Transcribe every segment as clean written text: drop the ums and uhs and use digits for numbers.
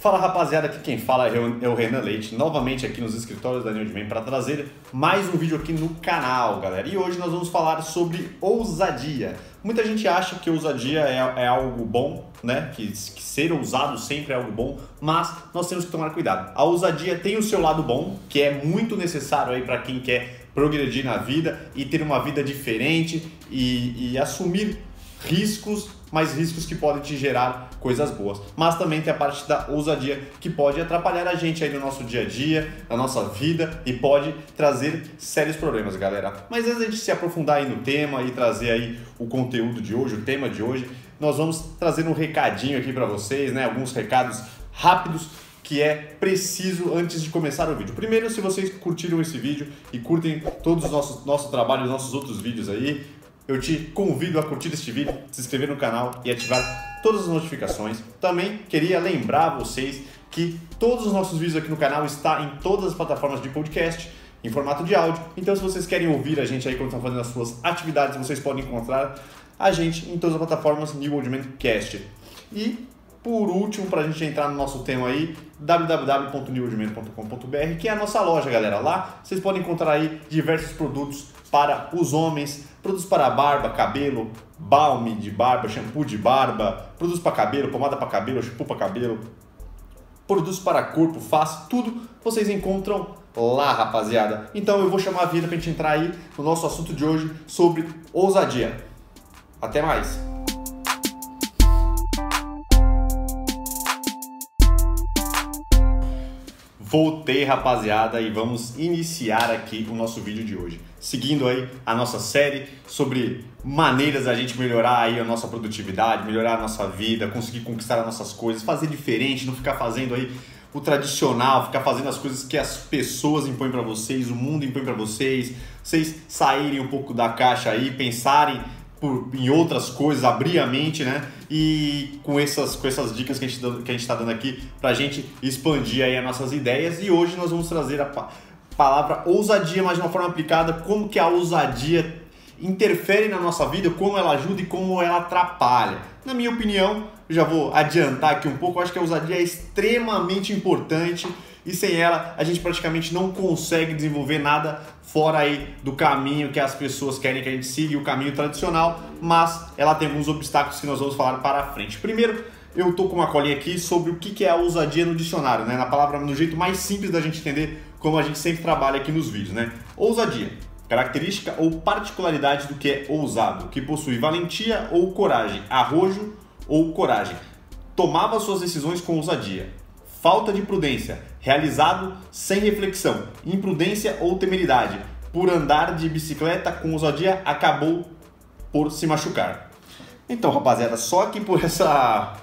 Fala rapaziada, aqui quem fala é o Renan Leite, novamente aqui nos escritórios da New Old Man para trazer mais um vídeo aqui no canal, galera. E hoje nós vamos falar sobre ousadia. Muita gente acha que ousadia é algo bom, né? Que ser ousado sempre é algo bom, mas nós temos que tomar cuidado. A ousadia tem o seu lado bom, que é muito necessário aí para quem quer progredir na vida e ter uma vida diferente e assumir riscos, mas riscos que podem te gerar coisas boas. Mas também tem a parte da ousadia que pode atrapalhar a gente aí no nosso dia a dia, na nossa vida e pode trazer sérios problemas, galera. Mas antes de a gente se aprofundar aí no tema e trazer aí o conteúdo de hoje, o tema de hoje, nós vamos trazer um recadinho aqui para vocês, né? Alguns recados rápidos que é preciso antes de começar o vídeo. Primeiro, se vocês curtiram esse vídeo e curtem todos os nosso trabalho, os nossos outros vídeos aí, eu te convido a curtir este vídeo, se inscrever no canal e ativar todas as notificações. Também queria lembrar vocês que todos os nossos vídeos aqui no canal estão em todas as plataformas de podcast, em formato de áudio. Então, se vocês querem ouvir a gente aí quando estão fazendo as suas atividades, vocês podem encontrar a gente em todas as plataformas New Old Man Cast. E, por último, para a gente entrar no nosso tema aí, www.newldman.com.br, que é a nossa loja, galera. Lá vocês podem encontrar aí diversos produtos para os homens, produtos para barba, cabelo, balme de barba, shampoo de barba, produtos para cabelo, pomada para cabelo, shampoo para cabelo, produtos para corpo, face, tudo vocês encontram lá, rapaziada. Então eu vou chamar a vida para a gente entrar aí no nosso assunto de hoje sobre ousadia. Até mais! Voltei, rapaziada, e vamos iniciar aqui o nosso vídeo de hoje, seguindo aí a nossa série sobre maneiras da gente melhorar aí a nossa produtividade, melhorar a nossa vida, conseguir conquistar as nossas coisas, fazer diferente, não ficar fazendo aí o tradicional, ficar fazendo as coisas que as pessoas impõem para vocês, o mundo impõe para vocês, vocês saírem um pouco da caixa aí, pensarem em outras coisas, abrir a mente, né? E com essas dicas que a gente está dando aqui pra gente expandir aí as nossas ideias. E hoje nós vamos trazer a palavra ousadia, mas de uma forma aplicada, como que a ousadia interfere na nossa vida, como ela ajuda e como ela atrapalha. Na minha opinião, já vou adiantar aqui um pouco, eu acho que a ousadia é extremamente importante e sem ela a gente praticamente não consegue desenvolver nada fora aí do caminho que as pessoas querem que a gente siga, o caminho tradicional, mas ela tem alguns obstáculos que nós vamos falar para frente. Primeiro, eu tô com uma colinha aqui sobre o que é a ousadia no dicionário, né? Na palavra, no jeito mais simples da gente entender, como a gente sempre trabalha aqui nos vídeos, né? Ousadia, característica ou particularidade do que é ousado, que possui valentia ou coragem, arrojo ou coragem, tomava suas decisões com ousadia. Falta de prudência, realizado sem reflexão, imprudência ou temeridade, por andar de bicicleta com ousadia, acabou por se machucar. Então, rapaziada, só que por essa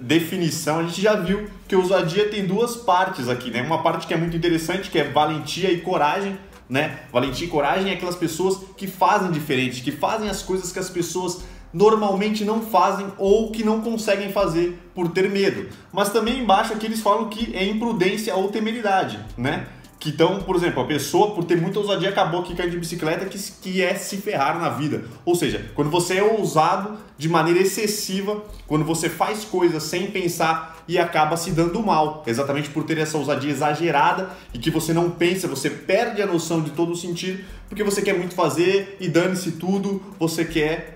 definição a gente já viu que ousadia tem duas partes aqui, né? Uma parte que é muito interessante, que é valentia e coragem, né? Valentia e coragem é aquelas pessoas que fazem diferente, que fazem as coisas que as pessoas normalmente não fazem ou que não conseguem fazer por ter medo. Mas também embaixo aqui eles falam que é imprudência ou temeridade, né? Que então, por exemplo, a pessoa por ter muita ousadia acabou aqui caindo de bicicleta, que é se ferrar na vida. Ou seja, quando você é ousado de maneira excessiva, quando você faz coisas sem pensar e acaba se dando mal, exatamente por ter essa ousadia exagerada e que você não pensa, você perde a noção de todo o sentido, porque você quer muito fazer e dane-se tudo, você quer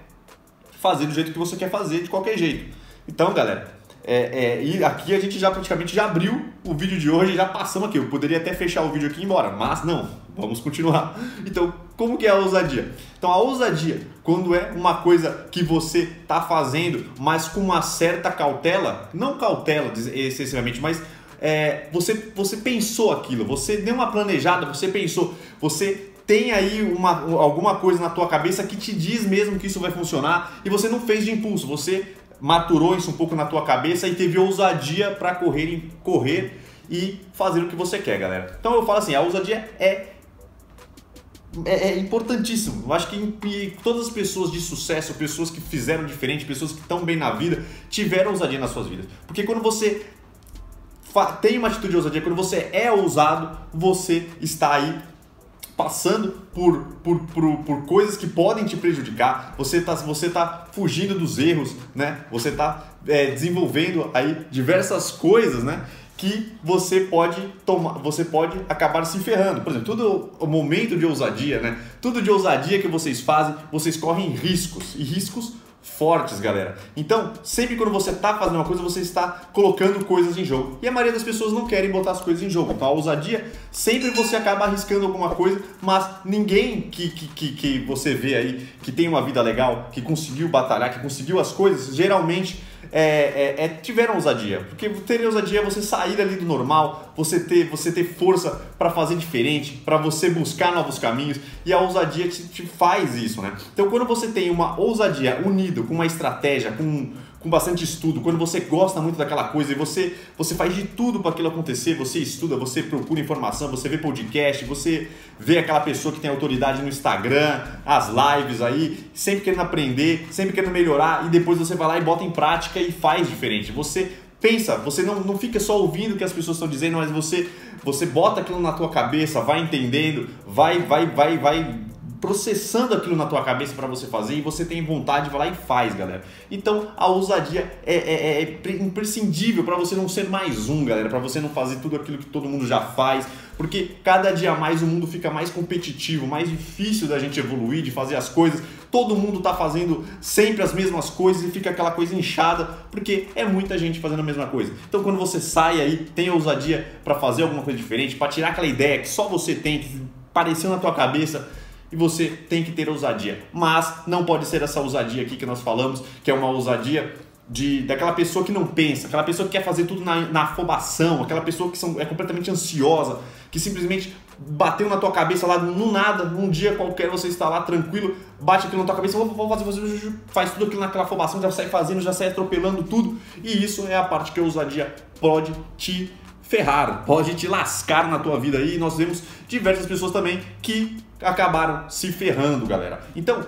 fazer do jeito que você quer fazer, de qualquer jeito. Então, galera, e aqui a gente já praticamente já abriu o vídeo de hoje, já passamos aqui. Eu poderia até fechar o vídeo aqui e ir embora, mas não, vamos continuar. Então, como que é a ousadia? Então, a ousadia, quando é uma coisa que você está fazendo, mas com uma certa cautela, não cautela excessivamente, mas você pensou aquilo, você deu uma planejada, você pensou, você tem aí alguma coisa na tua cabeça que te diz mesmo que isso vai funcionar e você não fez de impulso, você maturou isso um pouco na tua cabeça e teve ousadia para correr e fazer o que você quer, galera. Então eu falo assim, a ousadia é importantíssimo. Eu acho que todas as pessoas de sucesso, pessoas que fizeram diferente, pessoas que estão bem na vida, tiveram ousadia nas suas vidas. Porque quando você tem uma atitude de ousadia, quando você é ousado, você está aí passando por coisas que podem te prejudicar, você tá fugindo dos erros, né? Você tá desenvolvendo aí diversas coisas, né? Que você pode tomar, você pode acabar se ferrando. Por exemplo, todo o momento de ousadia, né? Tudo de ousadia que vocês fazem, vocês correm riscos, e riscos fortes, galera. Então, sempre quando você está fazendo uma coisa, você está colocando coisas em jogo. E a maioria das pessoas não querem botar as coisas em jogo. Então, a ousadia, sempre você acaba arriscando alguma coisa, mas ninguém que você vê aí, que tem uma vida legal, que conseguiu batalhar, que conseguiu as coisas, geralmente... tiveram ousadia, porque ter ousadia é você sair ali do normal, você ter força para fazer diferente, para você buscar novos caminhos, e a ousadia te faz isso, né? Então, quando você tem uma ousadia unido com uma estratégia, com bastante estudo, quando você gosta muito daquela coisa e você faz de tudo para aquilo acontecer, você estuda, você procura informação, você vê podcast, você vê aquela pessoa que tem autoridade no Instagram, as lives aí, sempre querendo aprender, sempre querendo melhorar, e depois você vai lá e bota em prática e faz diferente. Você pensa, você não fica só ouvindo o que as pessoas estão dizendo, mas você bota aquilo na tua cabeça, vai entendendo, vai processando aquilo na tua cabeça para você fazer, e você tem vontade, vai lá e faz, galera. Então, a ousadia é imprescindível para você não ser mais um, galera, para você não fazer tudo aquilo que todo mundo já faz, porque cada dia mais o mundo fica mais competitivo, mais difícil da gente evoluir, de fazer as coisas. Todo mundo está fazendo sempre as mesmas coisas e fica aquela coisa inchada, porque é muita gente fazendo a mesma coisa. Então, quando você sai aí, tem ousadia para fazer alguma coisa diferente, para tirar aquela ideia que só você tem, que apareceu na tua cabeça, e você tem que ter ousadia. Mas não pode ser essa ousadia aqui que nós falamos, que é uma ousadia daquela pessoa que não pensa, aquela pessoa que quer fazer tudo na afobação, aquela pessoa que é completamente ansiosa, que simplesmente bateu na tua cabeça lá no nada, num dia qualquer você está lá tranquilo, bate aquilo na tua cabeça, faz tudo aquilo naquela afobação, já sai fazendo, já sai atropelando tudo, e isso é a parte que a ousadia pode te ferrar, pode te lascar na tua vida aí, e nós vemos diversas pessoas também que acabaram se ferrando, galera. Então,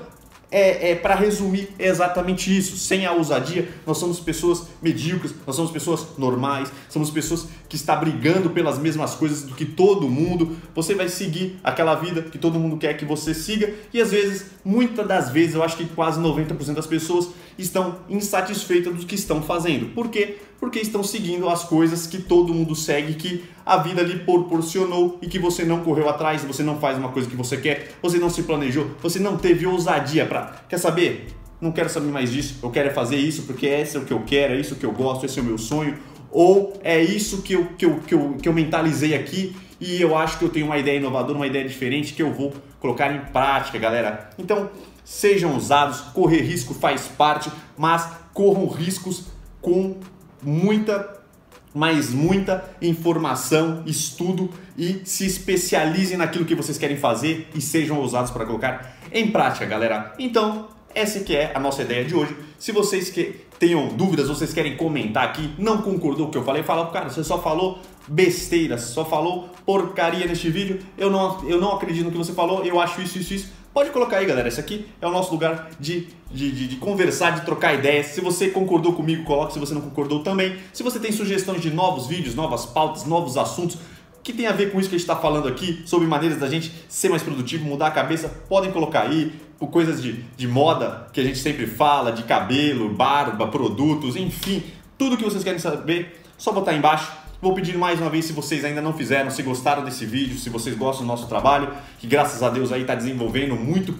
para resumir, é exatamente isso. Sem a ousadia, nós somos pessoas medíocres, nós somos pessoas normais, somos pessoas que estão brigando pelas mesmas coisas do que todo mundo. Você vai seguir aquela vida que todo mundo quer que você siga, e às vezes, muitas das vezes, eu acho que quase 90% das pessoas estão insatisfeitas do que estão fazendo. Por quê? Porque estão seguindo as coisas que todo mundo segue, que a vida lhe proporcionou, e que você não correu atrás, você não faz uma coisa que você quer, você não se planejou, você não teve ousadia para... Quer saber? Não quero saber mais disso, eu quero fazer isso porque esse é o que eu quero, é isso que eu gosto, esse é o meu sonho, ou é isso que eu mentalizei aqui, e eu acho que eu tenho uma ideia inovadora, uma ideia diferente que eu vou colocar em prática, galera. Então, sejam ousados, correr risco faz parte, mas corram riscos com muita informação, estudo, e se especializem naquilo que vocês querem fazer e sejam ousados para colocar em prática, galera. Então, essa que é a nossa ideia de hoje. Se vocês tenham dúvidas, vocês querem comentar aqui, não concordou com o que eu falei, fala, cara, você só falou besteira, só falou porcaria neste vídeo, eu não acredito no que você falou, eu acho isso. Pode colocar aí, galera, esse aqui é o nosso lugar de conversar, de trocar ideias. Se você concordou comigo, coloque, se você não concordou também. Se você tem sugestões de novos vídeos, novas pautas, novos assuntos que tem a ver com isso que a gente está falando aqui, sobre maneiras da gente ser mais produtivo, mudar a cabeça, podem colocar aí, coisas de moda que a gente sempre fala, de cabelo, barba, produtos, enfim, tudo que vocês querem saber, só botar aí embaixo. Vou pedir mais uma vez, se vocês ainda não fizeram, se gostaram desse vídeo, se vocês gostam do nosso trabalho, que graças a Deus aí está desenvolvendo muito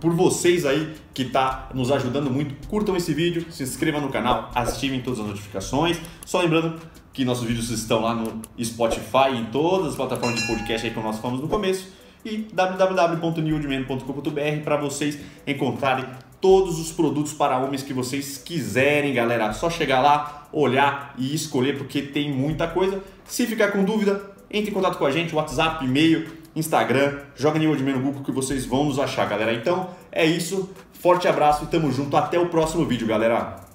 por vocês aí, que está nos ajudando muito, curtam esse vídeo, se inscrevam no canal, ativem todas as notificações. Só lembrando que nossos vídeos estão lá no Spotify, em todas as plataformas de podcast aí que nós falamos no começo, e www.newedman.com.br para vocês encontrarem todos os produtos para homens que vocês quiserem, galera. É só chegar lá, olhar e escolher, porque tem muita coisa. Se ficar com dúvida, entre em contato com a gente, WhatsApp, e-mail, Instagram, joga New Old Man no Google que vocês vão nos achar, galera. Então, é isso. Forte abraço e tamo junto. Até o próximo vídeo, galera.